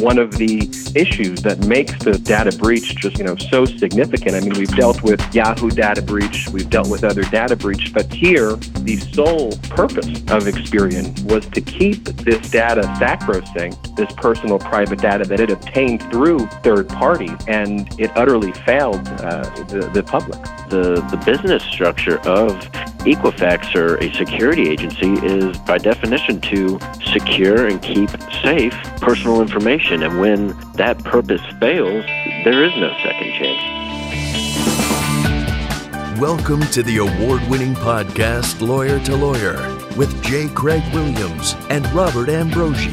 one of the issues that makes the data breach just, so significant. I mean, we've dealt with Yahoo data breach, we've dealt with other data breach, but here, the sole purpose of Experian was to keep this data sacrosanct, this personal private data that it obtained through third parties, and it utterly failed the public. The business structure of Equifax, or a security agency, is by definition to secure and keep safe personal information. And when that purpose fails, there is no second chance. Welcome to the award-winning podcast, Lawyer to Lawyer, with J. Craig Williams and Robert Ambrogi,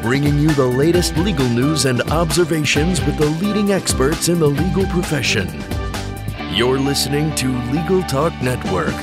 bringing you the latest legal news and observations with the leading experts in the legal profession. You're listening to Legal Talk Network.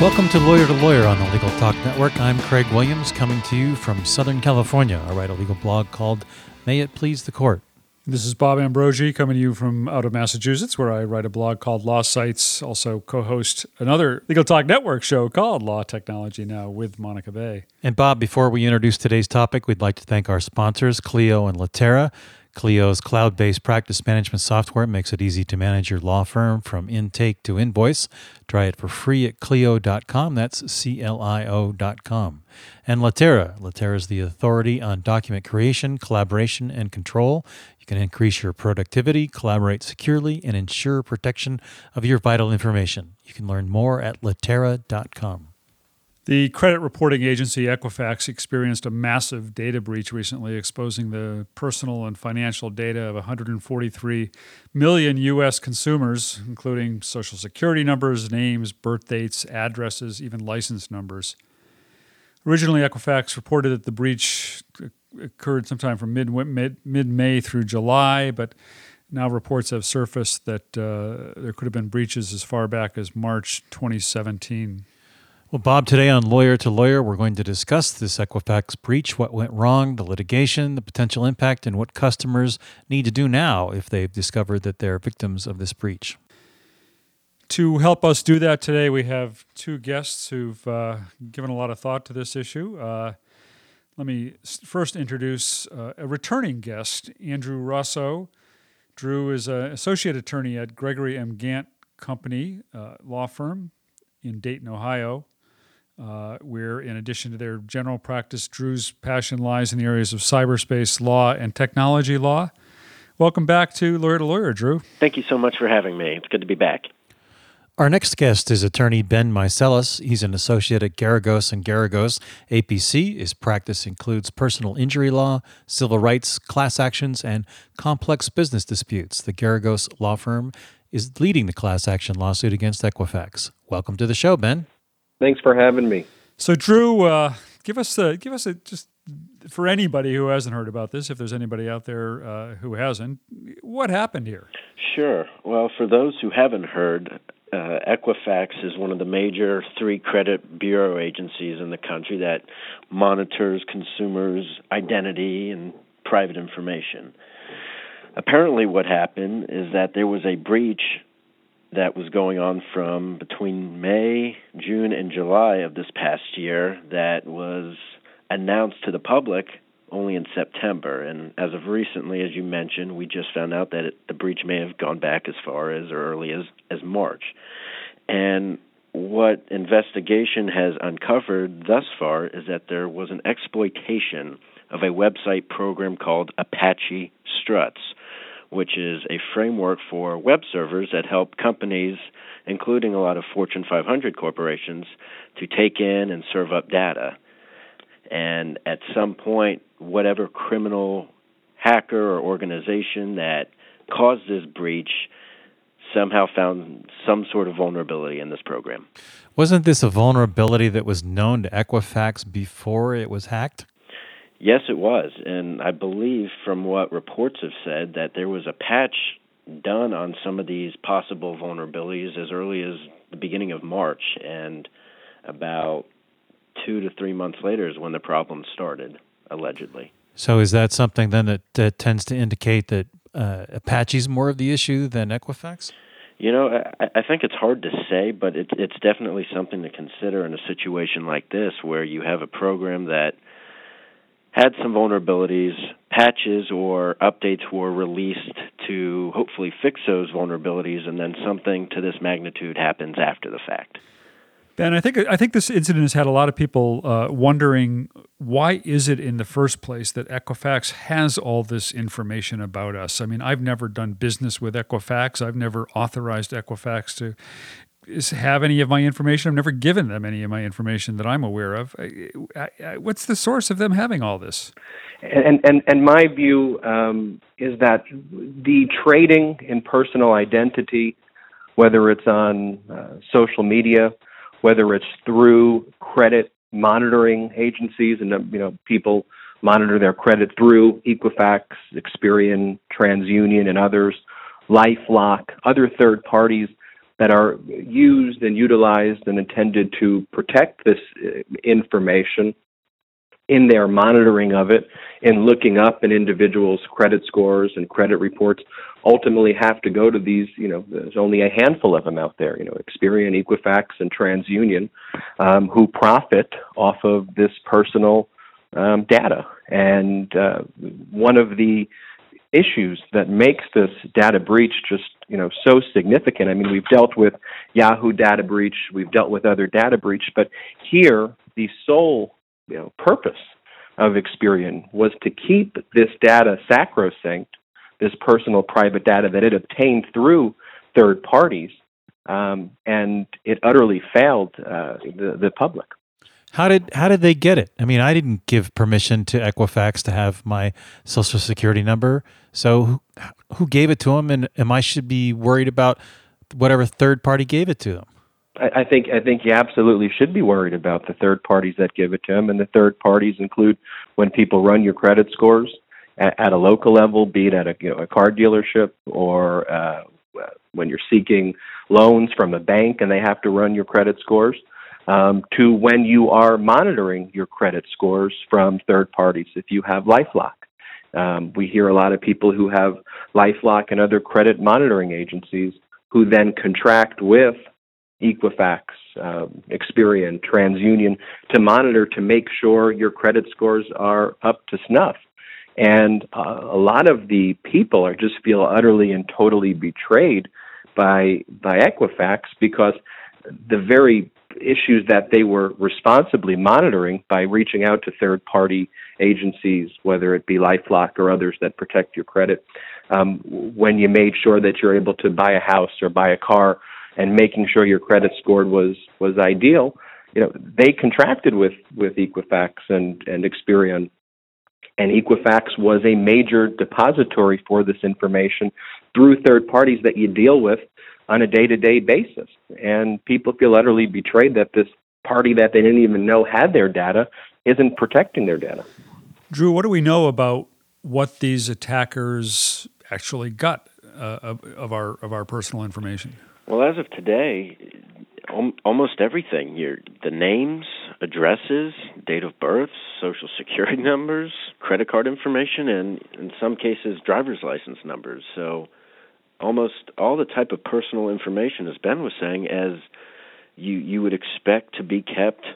Welcome to Lawyer on the Legal Talk Network. I'm Craig Williams, coming to you from Southern California. I write a legal blog called May It Please the Court. This is Bob Ambrogi, coming to you from out of Massachusetts, where I write a blog called Law Sites, also co-host another Legal Talk Network show called Law Technology Now with Monica Bay. And Bob, before we introduce today's topic, we'd like to thank our sponsors, Clio and Litera. Clio's cloud-based practice management software makes it easy to manage your law firm from intake to invoice. Try it for free at Clio.com. That's C-L-I-O.com. And Litera. Litera is the authority on document creation, collaboration, and control. You can increase your productivity, collaborate securely, and ensure protection of your vital information. You can learn more at Litera.com. The credit reporting agency Equifax experienced a massive data breach recently, exposing the personal and financial data of 143 million U.S. consumers, including Social Security numbers, names, birth dates, addresses, even license numbers. Originally, Equifax reported that the breach occurred sometime from mid-May through July, but now reports have surfaced that there could have been breaches as far back as March 2017. Well, Bob, today on Lawyer to Lawyer, we're going to discuss this Equifax breach, what went wrong, the litigation, the potential impact, and what customers need to do now if they've discovered that they're victims of this breach. To help us do that today, we have two guests who've given a lot of thought to this issue. Let me first introduce a returning guest, Andrew Russo. Drew is an associate attorney at Gregory M. Gantt Company law firm in Dayton, Ohio, where, in addition to their general practice, Drew's passion lies in the areas of cyberspace law and technology law. Welcome back to Lawyer, Drew. Thank you so much for having me. It's good to be back. Our next guest is attorney Ben Meiselas. He's an associate at Garagos and Garagos. APC. His practice includes personal injury law, civil rights, class actions, and complex business disputes. The Garagos law firm is leading the class action lawsuit against Equifax. Welcome to the show, Ben. Thanks for having me. So, Drew, give us a just for anybody who hasn't heard about this, if there's anybody out there who hasn't, what happened here? Sure. Well, for those who haven't heard, Equifax is one of the major three credit bureau agencies in the country that monitors consumers' identity and private information. Apparently, what happened is that there was a breach that was going on from between May, June, and July of this past year that was announced to the public only in September. And as of recently, as you mentioned, we just found out that the breach may have gone back as far as or early as March. And what investigation has uncovered thus far is that there was an exploitation of a website program called Apache Struts, which is a framework for web servers that help companies, including a lot of Fortune 500 corporations, to take in and serve up data. And at some point, whatever criminal hacker or organization that caused this breach somehow found some sort of vulnerability in this program. Wasn't this a vulnerability that was known to Equifax before it was hacked? Yes, it was, and I believe from what reports have said that there was a patch done on some of these possible vulnerabilities as early as the beginning of March, and about 2 to 3 months later is when the problem started, allegedly. So is that something then that tends to indicate that Apache's more of the issue than Equifax? You know, I think it's hard to say, but it's definitely something to consider in a situation like this where you have a program that had some vulnerabilities. Patches or updates were released to hopefully fix those vulnerabilities, and then something to this magnitude happens after the fact. Ben, I think this incident has had a lot of people wondering, why is it in the first place that Equifax has all this information about us? I mean, I've never done business with Equifax. I've never authorized Equifax to have any of my information. I've never given them any of my information that I'm aware of. What's the source of them having all this? And my view is that the trading in personal identity, whether it's on social media, whether it's through credit monitoring agencies, and people monitor their credit through Equifax, Experian, TransUnion, and others, LifeLock, other third parties that are used and utilized and intended to protect this information in their monitoring of it, in looking up an individual's credit scores and credit reports, ultimately have to go to these, there's only a handful of them out there, Experian, Equifax, and TransUnion, who profit off of this personal data. And one of the issues that makes this data breach just, so significant, I mean, we've dealt with Yahoo data breach, we've dealt with other data breach, but here, the sole purpose of Experian was to keep this data sacrosanct, this personal private data that it obtained through third parties, and it utterly failed the public. How did they get it? I mean, I didn't give permission to Equifax to have my social security number, so who gave it to them, and am I should be worried about whatever third party gave it to them? I think you absolutely should be worried about the third parties that give it to them, and the third parties include when people run your credit scores at a local level, be it at a car dealership, or when you're seeking loans from a bank and they have to run your credit scores, to when you are monitoring your credit scores from third parties. If you have LifeLock, we hear a lot of people who have LifeLock and other credit monitoring agencies who then contract with Equifax, Experian, TransUnion to monitor, to make sure your credit scores are up to snuff. And a lot of the people are just feel utterly and totally betrayed by Equifax, because the very issues that they were responsibly monitoring by reaching out to third-party agencies, whether it be LifeLock or others that protect your credit, when you made sure that you're able to buy a house or buy a car, and making sure your credit score was ideal, they contracted with Equifax and Experian. And Equifax was a major depository for this information through third parties that you deal with on a day-to-day basis. And people feel utterly betrayed that this party that they didn't even know had their data isn't protecting their data. Drew, what do we know about what these attackers actually got of our personal information? Well, as of today, almost everything, the names, addresses, date of birth, social security numbers, credit card information, and in some cases, driver's license numbers. So almost all the type of personal information, as Ben was saying, as you would expect to be kept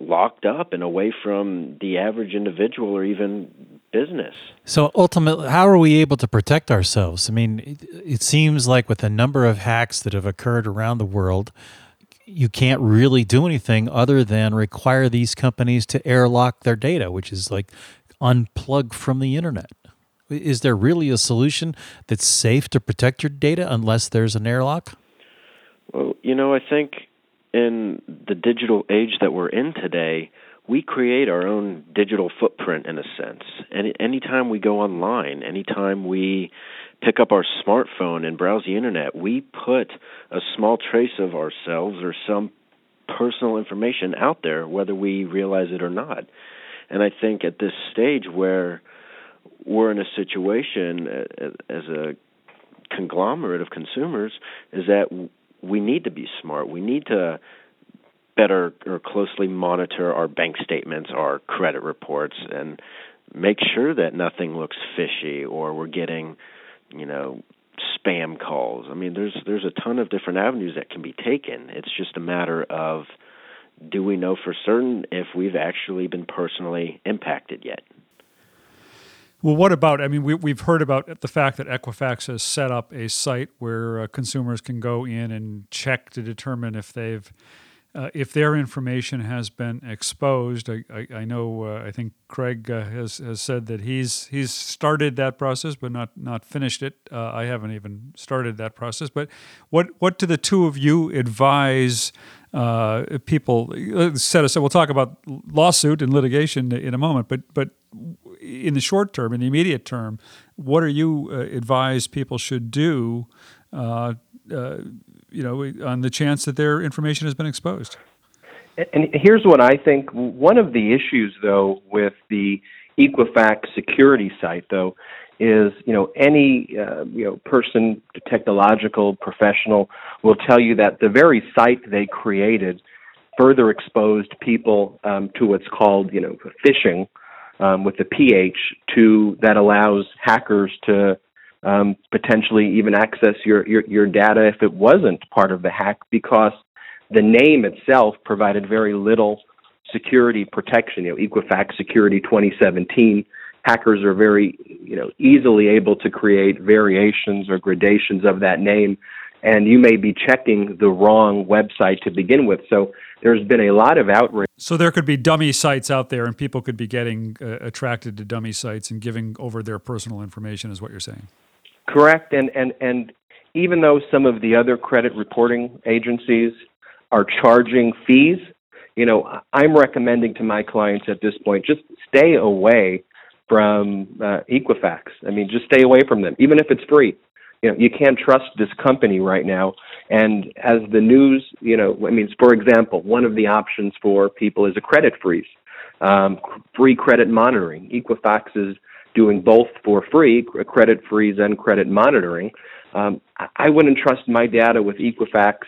locked up and away from the average individual or even business. So ultimately, how are we able to protect ourselves? I mean, it seems like with the number of hacks that have occurred around the world, you can't really do anything other than require these companies to airlock their data, which is like unplug from the internet. Is there really a solution that's safe to protect your data unless there's an airlock? Well, I think in the digital age that we're in today, we create our own digital footprint in a sense. And anytime we go online, anytime we pick up our smartphone and browse the internet, we put a small trace of ourselves or some personal information out there, whether we realize it or not. And I think at this stage where we're in a situation as a conglomerate of consumers is that we need to be smart. We need to better or closely monitor our bank statements, our credit reports, and make sure that nothing looks fishy or we're getting, spam calls. I mean, there's a ton of different avenues that can be taken. It's just a matter of do we know for certain if we've actually been personally impacted yet? Well, what about, I mean, we've heard about the fact that Equifax has set up a site where consumers can go in and check to determine if they've, if their information has been exposed. I know, I think Craig has said that he's started that process, but not finished it. I haven't even started that process. But what do the two of you advise people? Set aside. We'll talk about lawsuit and litigation in a moment. But in the short term, in the immediate term, what are you advise people should do? You know, on the chance that their information has been exposed. And here's what I think. One of the issues, though, with the Equifax security site, though, is, you know, any, person, technological professional will tell you that the very site they created further exposed people to what's called, you know, phishing with the PH to that allows hackers to potentially even access your data if it wasn't part of the hack, because the name itself provided very little security protection. You know, Equifax Security 2017, hackers are very, easily able to create variations or gradations of that name, and you may be checking the wrong website to begin with. So there's been a lot of outrage. So there could be dummy sites out there, and people could be getting attracted to dummy sites and giving over their personal information, is what you're saying. Correct, and even though some of the other credit reporting agencies are charging fees, I'm recommending to my clients at this point, just stay away from Equifax. I mean, just stay away from them, even if it's free. You know, you can't trust this company right now. And as the news, for example, one of the options for people is a credit freeze, free credit monitoring. Equifax is doing both for free, credit freeze and credit monitoring. I wouldn't trust my data with Equifax,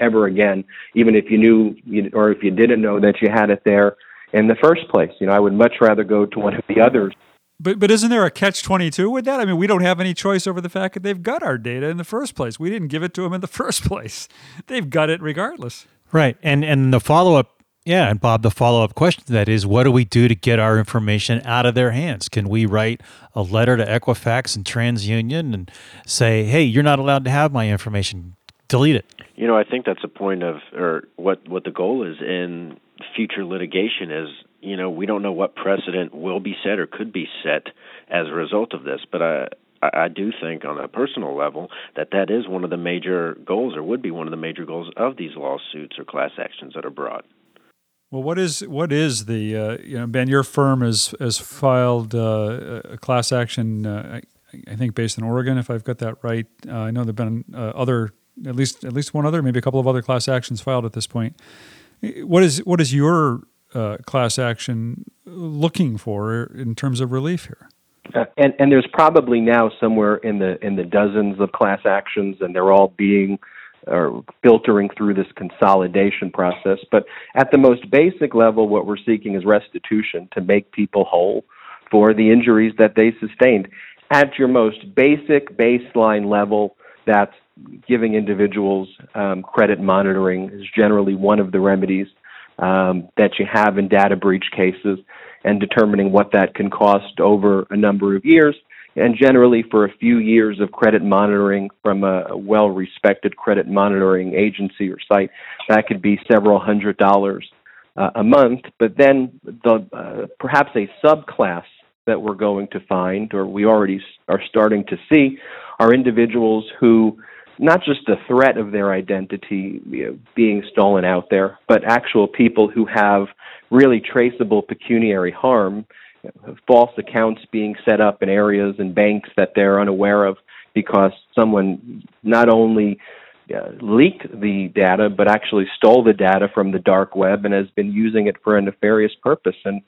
ever again, even if you knew or if you didn't know that you had it there in the first place. I would much rather go to one of the others. But isn't there a catch-22 with that? I mean, we don't have any choice over the fact that they've got our data in the first place. We didn't give it to them in the first place. They've got it regardless. Right, and the follow-up, yeah, and Bob, the follow-up question to that is, what do we do to get our information out of their hands? Can we write a letter to Equifax and TransUnion and say, hey, you're not allowed to have my information, delete it? I think that's a point of, or what the goal is in future litigation is, we don't know what precedent will be set or could be set as a result of this, but I do think on a personal level that is one of the major goals, or would be one of the major goals of these lawsuits or class actions that are brought. Well, what is the Ben? Your firm has filed a class action, I think, based in Oregon, if I've got that right. I know there've been other, at least one other, maybe a couple of other class actions filed at this point. What is your class action looking for in terms of relief here? And there's probably now somewhere in the dozens of class actions, and they're all being or filtering through this consolidation process. But at the most basic level, what we're seeking is restitution to make people whole for the injuries that they sustained. At your most basic baseline level, that's giving individuals credit monitoring is generally one of the remedies that you have in data breach cases, and determining what that can cost over a number of years. And generally for a few years of credit monitoring from a well-respected credit monitoring agency or site, that could be several $100s a month. But then perhaps a subclass that we're going to find, or we already are starting to see, are individuals who, not just the threat of their identity being stolen out there, but actual people who have really traceable pecuniary harm, false accounts being set up in areas and banks that they're unaware of because someone not only leaked the data, but actually stole the data from the dark web and has been using it for a nefarious purpose. And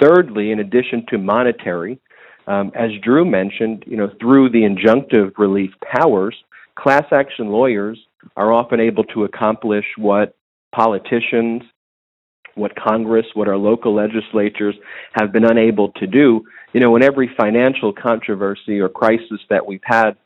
thirdly, in addition to monetary, as Drew mentioned, through the injunctive relief powers, class action lawyers are often able to accomplish what politicians, what Congress, what our local legislatures have been unable to do. In every financial controversy or crisis that we've had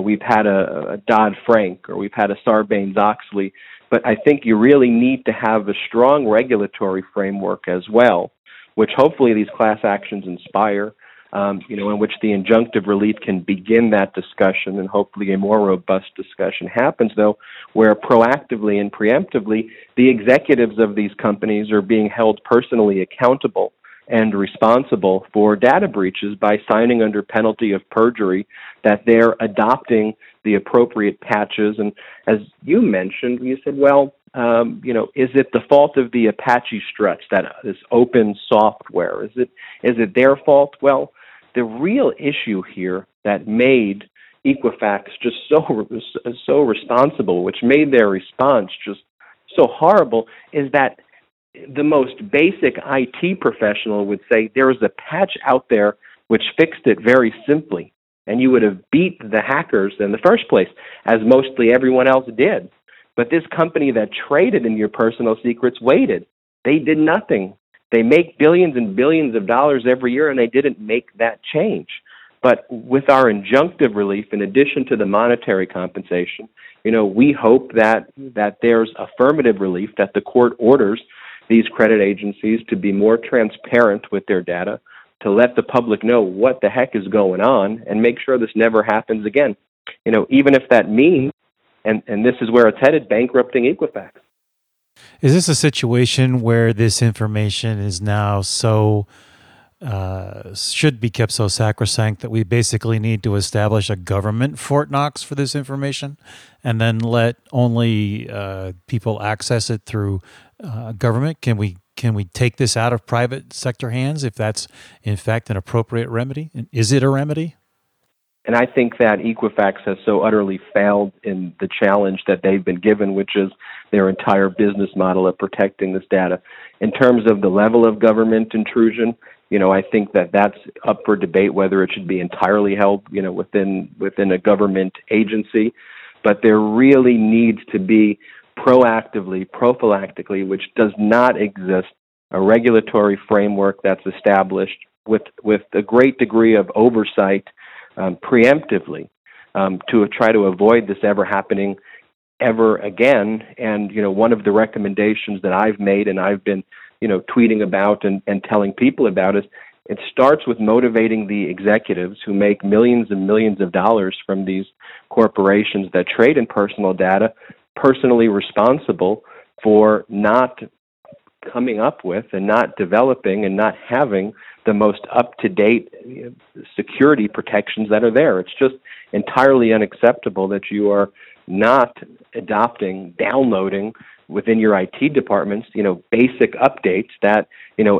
we've had a Dodd-Frank or we've had a Sarbanes-Oxley, but I think you really need to have a strong regulatory framework as well, which hopefully these class actions inspire, in which the injunctive relief can begin that discussion, and hopefully a more robust discussion happens, though, where proactively and preemptively the executives of these companies are being held personally accountable and responsible for data breaches by signing under penalty of perjury that they're adopting the appropriate patches. And as you mentioned, you said, is it the fault of the Apache Struts, that this open software? Is it their fault? Well, the real issue here that made Equifax just so responsible, which made their response just so horrible, is that the most basic IT professional would say there is a patch out there which fixed it very simply, and you would have beat the hackers in the first place, as mostly everyone else did. But this company that traded in your personal secrets waited. They did nothing. They make billions and billions of dollars every year, and they didn't make that change. But with our injunctive relief, in addition to the monetary compensation, we hope that there's affirmative relief, that the court orders these credit agencies to be more transparent with their data, to let the public know what the heck is going on and make sure this never happens again. Even if that means, and this is where it's headed, bankrupting Equifax. Is this a situation where this information is now should be kept so sacrosanct that we basically need to establish a government Fort Knox for this information and then let only people access it through government? Can we take this out of private sector hands if that's in fact an appropriate remedy? And is it a remedy? And I think that Equifax has so utterly failed in the challenge that they've been given, which is their entire business model of protecting this data. In terms of the level of government intrusion, I think that that's up for debate whether it should be entirely held, within a government agency. But there really needs to be proactively, prophylactically, which does not exist, a regulatory framework that's established with a great degree of oversight preemptively to try to avoid this ever happening ever again. And, one of the recommendations that I've made and I've been, tweeting about and telling people about is it starts with motivating the executives who make millions and millions of dollars from these corporations that trade in personal data personally responsible for not coming up with and not developing and not having the most up-to-date security protections that are there. It's just entirely unacceptable that you are not downloading within your IT departments, basic updates that,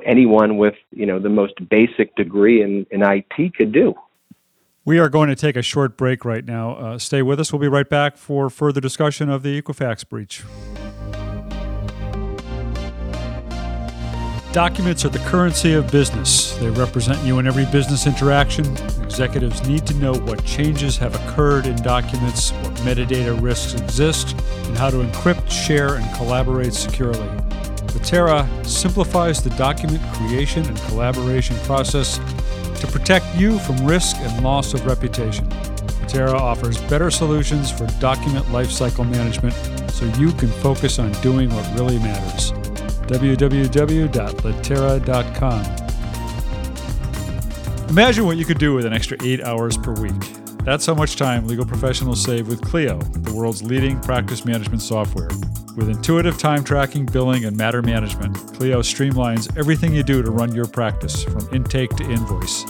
anyone with, the most basic degree in IT could do. We are going to take a short break right now. Stay with us. We'll be right back for further discussion of the Equifax breach. Documents are the currency of business. They represent you in every business interaction. Executives need to know what changes have occurred in documents, what metadata risks exist, and how to encrypt, share, and collaborate securely. Litera simplifies the document creation and collaboration process to protect you from risk and loss of reputation. Litera offers better solutions for document lifecycle management so you can focus on doing what really matters. www.litera.com. Imagine what you could do with an extra 8 hours per week. That's how much time legal professionals save with Clio, the world's leading practice management software. With intuitive time tracking, billing, and matter management, Clio streamlines everything you do to run your practice, from intake to invoice.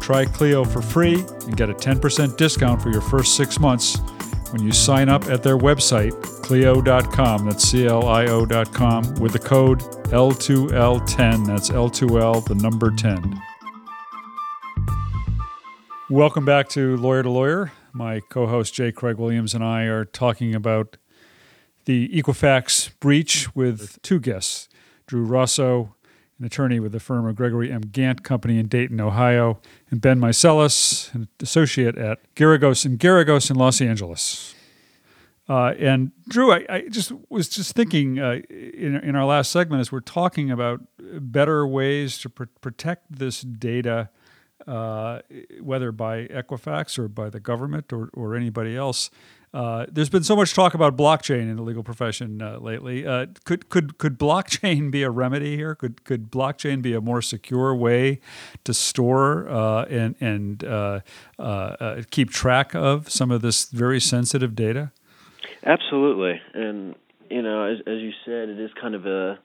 Try Clio for free and get a 10% discount for your first 6 months when you sign up at their website, Clio.com, that's CLIO.com, with the code L2L10, that's L2L, the number 10. Welcome back to Lawyer. My co-host J. Craig Williams and I are talking about the Equifax breach with two guests, Andrew Russo, an attorney with the firm of Gregory M. Gantt Company in Dayton, Ohio, and Ben Meiselas, an associate at Garagos and Garagos in Los Angeles. And Drew, I was thinking in our last segment as we're talking about better ways to protect this data whether by Equifax or by the government or anybody else. There's been so much talk about blockchain in the legal profession lately. Could blockchain be a remedy here? Could blockchain be a more secure way to store and keep track of some of this very sensitive data? Absolutely, and you know, as you said, it is kind of a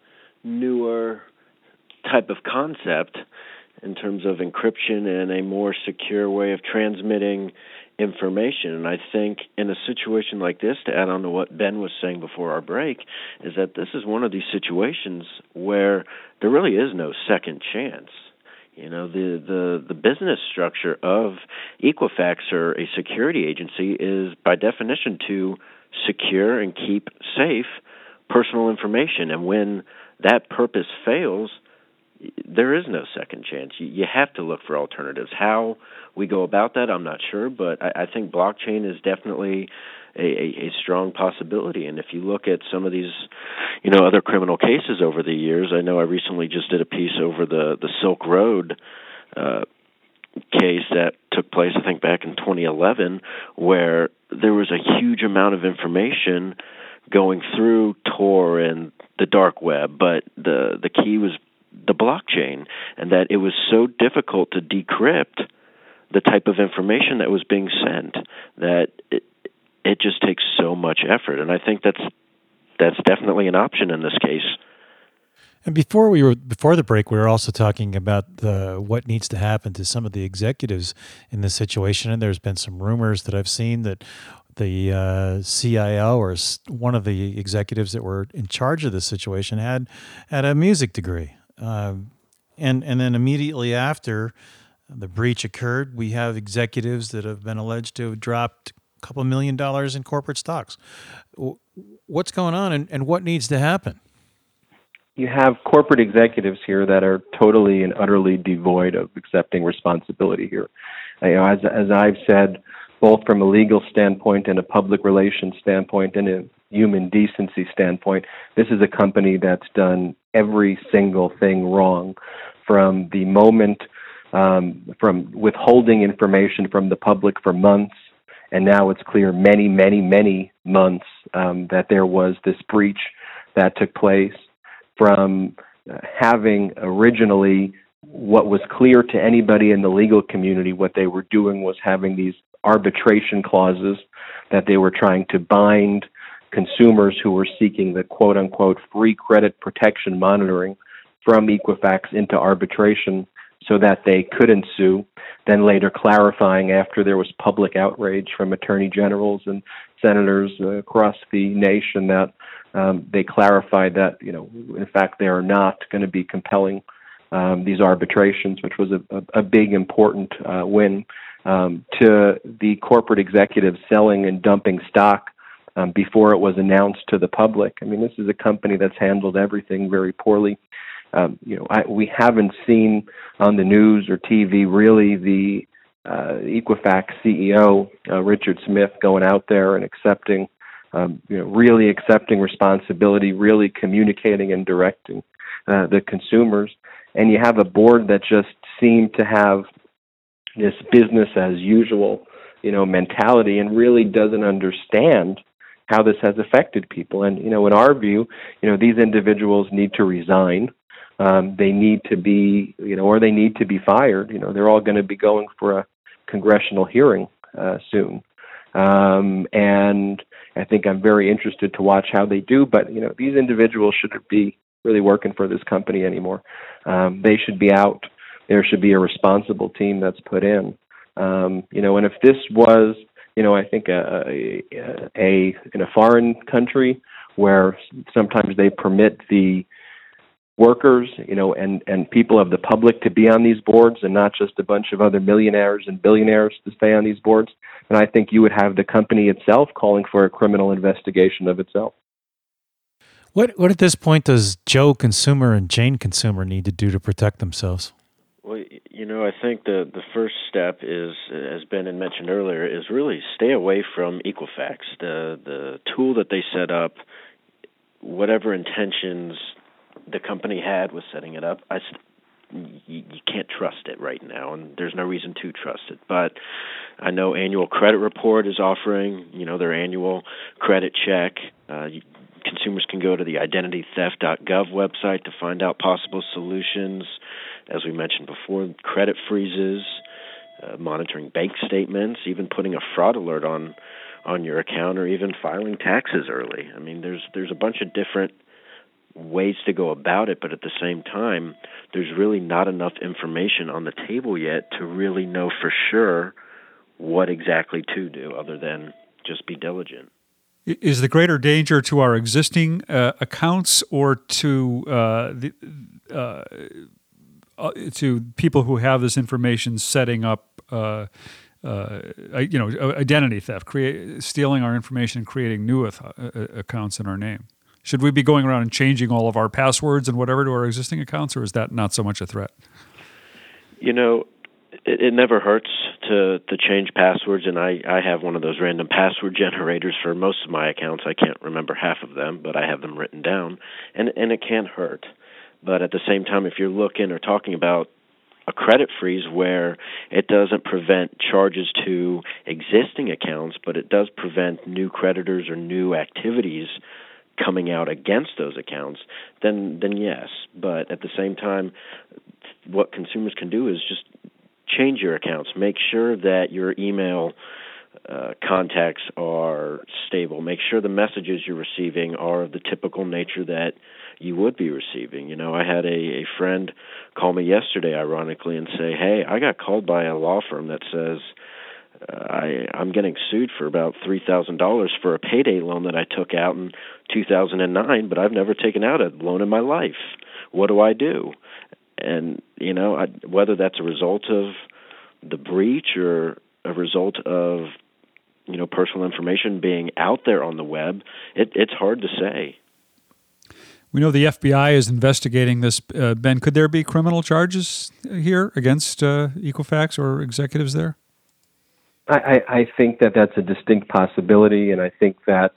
newer type of concept in terms of encryption and a more secure way of transmitting information. And I think in a situation like this, to add on to what Ben was saying before our break, is that this is one of these situations where there really is no second chance. You know, the business structure of Equifax or a security agency is by definition to secure and keep safe personal information. And when that purpose fails, there is no second chance. You have to look for alternatives. How we go about that, I'm not sure, but I think blockchain is definitely a strong possibility. And if you look at some of these, you know, other criminal cases over the years, I know I recently just did a piece over the Silk Road case that took place, I think, back in 2011, where there was a huge amount of information going through Tor and the dark web, but the key was the blockchain, and that it was so difficult to decrypt the type of information that was being sent that it just takes so much effort. And I think that's definitely an option in this case. And before the break, we were also talking about what needs to happen to some of the executives in this situation. And there's been some rumors that I've seen that the CIO or one of the executives that were in charge of this situation had a music degree. And then immediately after the breach occurred, we have executives that have been alleged to have dropped a couple $1 million in corporate stocks. What's going on and what needs to happen? You have corporate executives here that are totally and utterly devoid of accepting responsibility here. You know, as I've said, both from a legal standpoint and a public relations standpoint and a human decency standpoint, this is a company that's done every single thing wrong from the moment, from withholding information from the public for months. And now it's clear many, many, many months that there was this breach that took place, from having originally what was clear to anybody in the legal community, what they were doing was having these arbitration clauses that they were trying to bind consumers who were seeking the quote-unquote free credit protection monitoring from Equifax into arbitration so that they couldn't sue, then later clarifying after there was public outrage from attorney generals and senators across the nation that they clarified that, you know, in fact, they are not going to be compelling these arbitrations, which was a big, important win to the corporate executives selling and dumping stock before it was announced to the public. I mean, this is a company that's handled everything very poorly. We haven't seen on the news or TV really the Equifax CEO, Richard Smith, going out there and accepting, really accepting responsibility, really communicating and directing the consumers. And you have a board that just seemed to have this business as usual, you know, mentality and really doesn't understand how this has affected people. And, you know, in our view, you know, these individuals need to resign. They need to be, you know, or they need to be fired. You know, they're all going to be going for a congressional hearing soon. And I think I'm very interested to watch how they do. But, you know, these individuals shouldn't be really working for this company anymore. They should be out. There should be a responsible team that's put in. And if this was, you know, I think in a foreign country where sometimes they permit the workers, you know, and people of the public to be on these boards and not just a bunch of other millionaires and billionaires to stay on these boards, and I think you would have the company itself calling for a criminal investigation of itself. What at this point does Joe Consumer and Jane Consumer need to do to protect themselves? Well, you know, I think the first step is, as Ben had mentioned earlier, is really stay away from Equifax. The tool that they set up, whatever intentions the company had with setting it up, I you can't trust it right now, and there's no reason to trust it. But I know Annual Credit Report is offering, their annual credit check. Consumers can go to the identitytheft.gov website to find out possible solutions. As we mentioned before, credit freezes, monitoring bank statements, even putting a fraud alert on your account, or even filing taxes early. I mean, there's a bunch of different ways to go about it, but at the same time, there's really not enough information on the table yet to really know for sure what exactly to do, other than just be diligent. Is the greater danger to our existing accounts, or to people who have this information setting up, identity theft, stealing our information, and creating new accounts in our name? Should we be going around and changing all of our passwords and whatever to our existing accounts, or is that not so much a threat? It never hurts to change passwords, and I have one of those random password generators for most of my accounts. I can't remember half of them, but I have them written down, and it can't hurt. But at the same time, if you're looking or talking about a credit freeze where it doesn't prevent charges to existing accounts, but it does prevent new creditors or new activities coming out against those accounts, then yes. But at the same time, what consumers can do is just change your accounts. Make sure that your email contacts are stable. Make sure the messages you're receiving are of the typical nature that you would be receiving. I had a friend call me yesterday, ironically, and say, hey, I got called by a law firm that says I'm getting sued for about $3,000 for a payday loan that I took out in 2009, but I've never taken out a loan in my life. What do I do? And, whether that's a result of the breach or a result of, personal information being out there on the web, it's hard to say. We know the FBI is investigating this. Ben, could there be criminal charges here against Equifax or executives there? I think that that's a distinct possibility, and I think that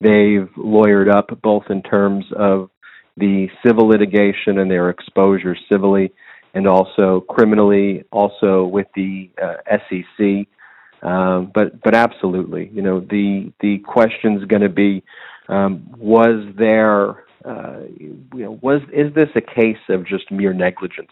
they've lawyered up both in terms of the civil litigation and their exposure civilly and also criminally, also with the SEC. But absolutely, the question's going to be, is this a case of just mere negligence?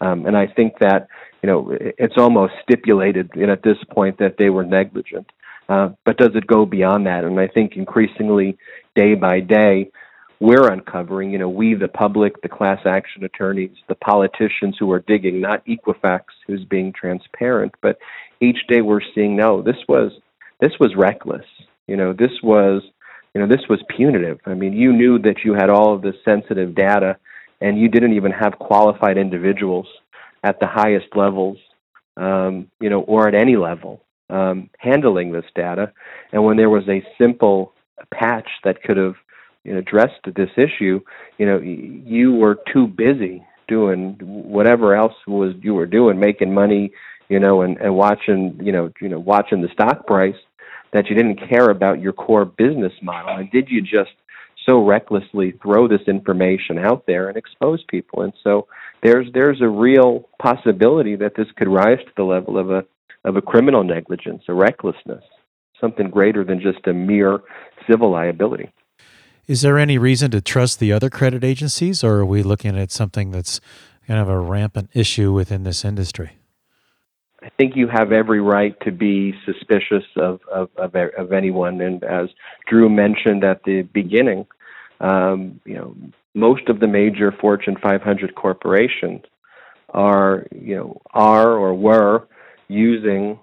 And I think that, it's almost stipulated at this point that they were negligent. But does it go beyond that? And I think increasingly, day by day, we're uncovering, we, the public, the class action attorneys, the politicians who are digging, not Equifax, who's being transparent. But each day we're seeing, no, this was reckless. This was punitive. I mean, you knew that you had all of this sensitive data, and you didn't even have qualified individuals at the highest levels, or at any level, handling this data. And when there was a simple patch that could have addressed this issue, you were too busy doing whatever else you were doing, making money, and watching the stock price, that you didn't care about your core business model. And did you just so recklessly throw this information out there and expose people? And so there's a real possibility that this could rise to the level of a criminal negligence, a recklessness, something greater than just a mere civil liability. Is there any reason to trust the other credit agencies, or are we looking at something that's kind of a rampant issue within this industry? I think you have every right to be suspicious of anyone. And as Drew mentioned at the beginning, most of the major Fortune 500 corporations were using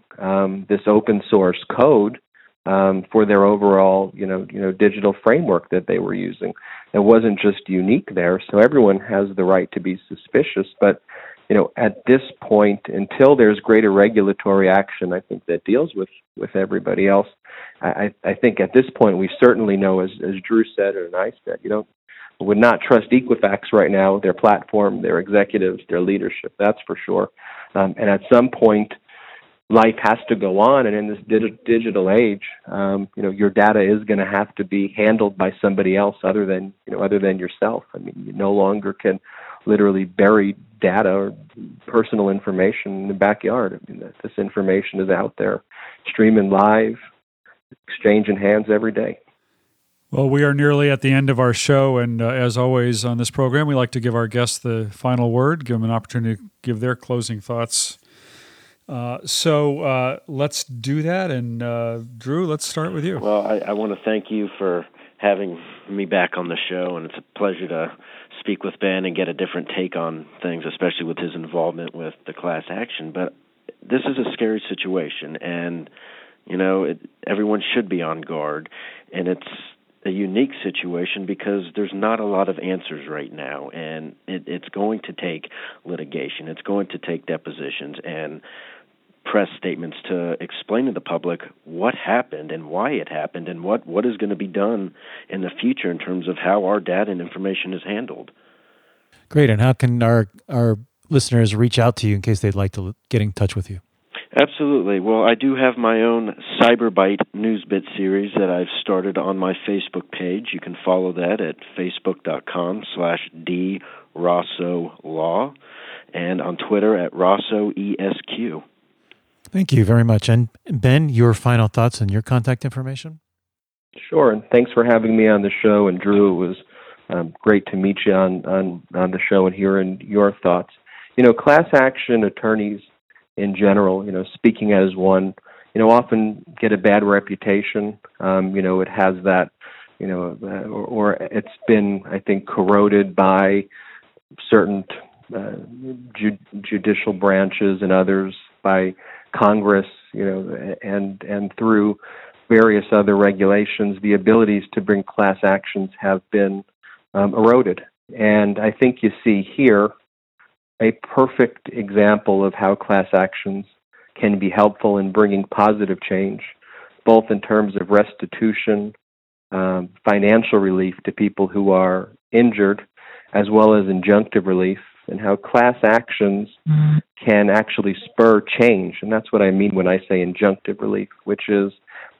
this open source code for their overall, digital framework that they were using. It wasn't just unique there, so everyone has the right to be suspicious. But, at this point, until there's greater regulatory action, I think that deals with everybody else. I think at this point we certainly know, as Drew said and I said, would not trust Equifax right now, their platform, their executives, their leadership. That's for sure. And at some point, life has to go on, and in this digital age, your data is going to have to be handled by somebody else other than yourself. I mean, you no longer can literally buried data or personal information in the backyard. I mean, this information is out there, streaming live, exchanging hands every day. Well, we are nearly at the end of our show, and as always on this program, we like to give our guests the final word, give them an opportunity to give their closing thoughts. So let's do that, and Drew, let's start with you. Well, I want to thank you for having me back on the show, and it's a pleasure to speak with Ben and get a different take on things, especially with his involvement with the class action. But this is a scary situation, and you know everyone should be on guard, and it's a unique situation because there's not a lot of answers right now, and it's going to take litigation, it's going to take depositions and press statements to explain to the public what happened and why it happened and what is going to be done in the future in terms of how our data and information is handled. Great. And how can our listeners reach out to you in case they'd like to get in touch with you? Absolutely. Well, I do have my own Cyberbyte Newsbit series that I've started on my Facebook page. You can follow that at facebook.com/DRossoLaw and on Twitter at RossoESQ. Thank you very much. And Ben, your final thoughts and your contact information? Sure. And thanks for having me on the show. And Drew, it was great to meet you on the show and hearing your thoughts. You know, class action attorneys in general, you know, speaking as one, you know, often get a bad reputation. You know, it has that, you know, or it's been, I think, corroded by certain judicial branches and others, by Congress, you know, and through various other regulations. The abilities to bring class actions have been eroded. And I think you see here a perfect example of how class actions can be helpful in bringing positive change, both in terms of restitution, financial relief to people who are injured, as well as injunctive relief, and how class actions can actually spur change. And that's what I mean when I say injunctive relief, which is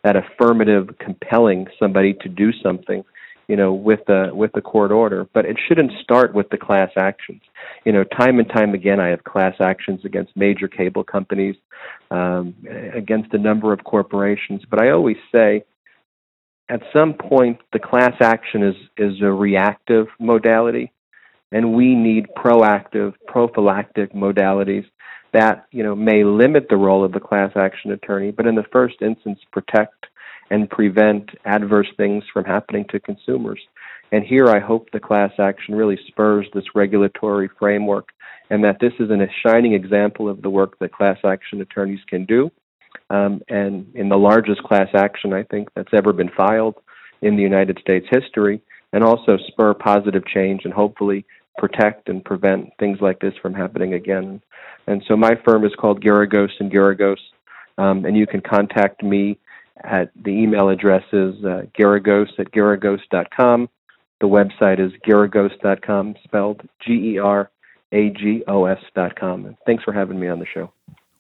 that affirmative compelling somebody to do something, you know, with a court order. But it shouldn't start with the class actions. You know, time and time again, I have class actions against major cable companies, against a number of corporations. But I always say, at some point, the class action is a reactive modality, and we need proactive, prophylactic modalities that, you know, may limit the role of the class action attorney, but in the first instance, protect and prevent adverse things from happening to consumers. And here I hope the class action really spurs this regulatory framework, and that this is a shining example of the work that class action attorneys can do. And in the largest class action, I think, that's ever been filed in the United States history, and also spur positive change and hopefully protect and prevent things like this from happening again. And so my firm is called Garagos & Garagos, and you can contact me at the email address is garagos@garagos.com. The website is garagos.com, spelled Geragos.com. And thanks for having me on the show.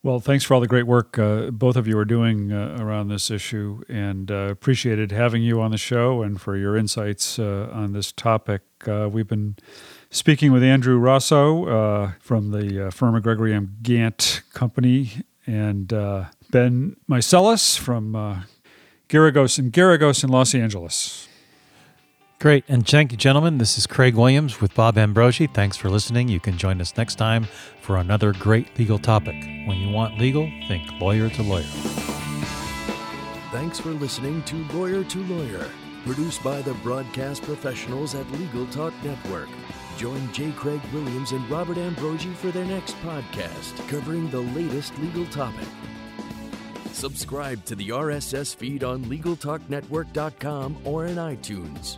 Well, thanks for all the great work both of you are doing around this issue, and appreciated having you on the show and for your insights on this topic. We've been speaking with Andrew Russo from the firm of Gregory M. Gantt Company, and Ben Meiselas from Garagos and Garagos in Los Angeles. Great. And thank you, gentlemen. This is Craig Williams with Bob Ambrogi. Thanks for listening. You can join us next time for another great legal topic. When you want legal, think Lawyer to Lawyer. Thanks for listening to Lawyer, produced by the broadcast professionals at Legal Talk Network. Join J. Craig Williams and Robert Ambrogi for their next podcast covering the latest legal topic. Subscribe to the RSS feed on LegalTalkNetwork.com or in iTunes.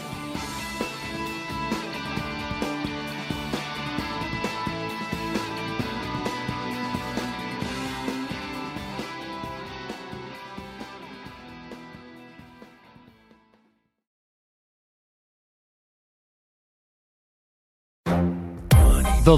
The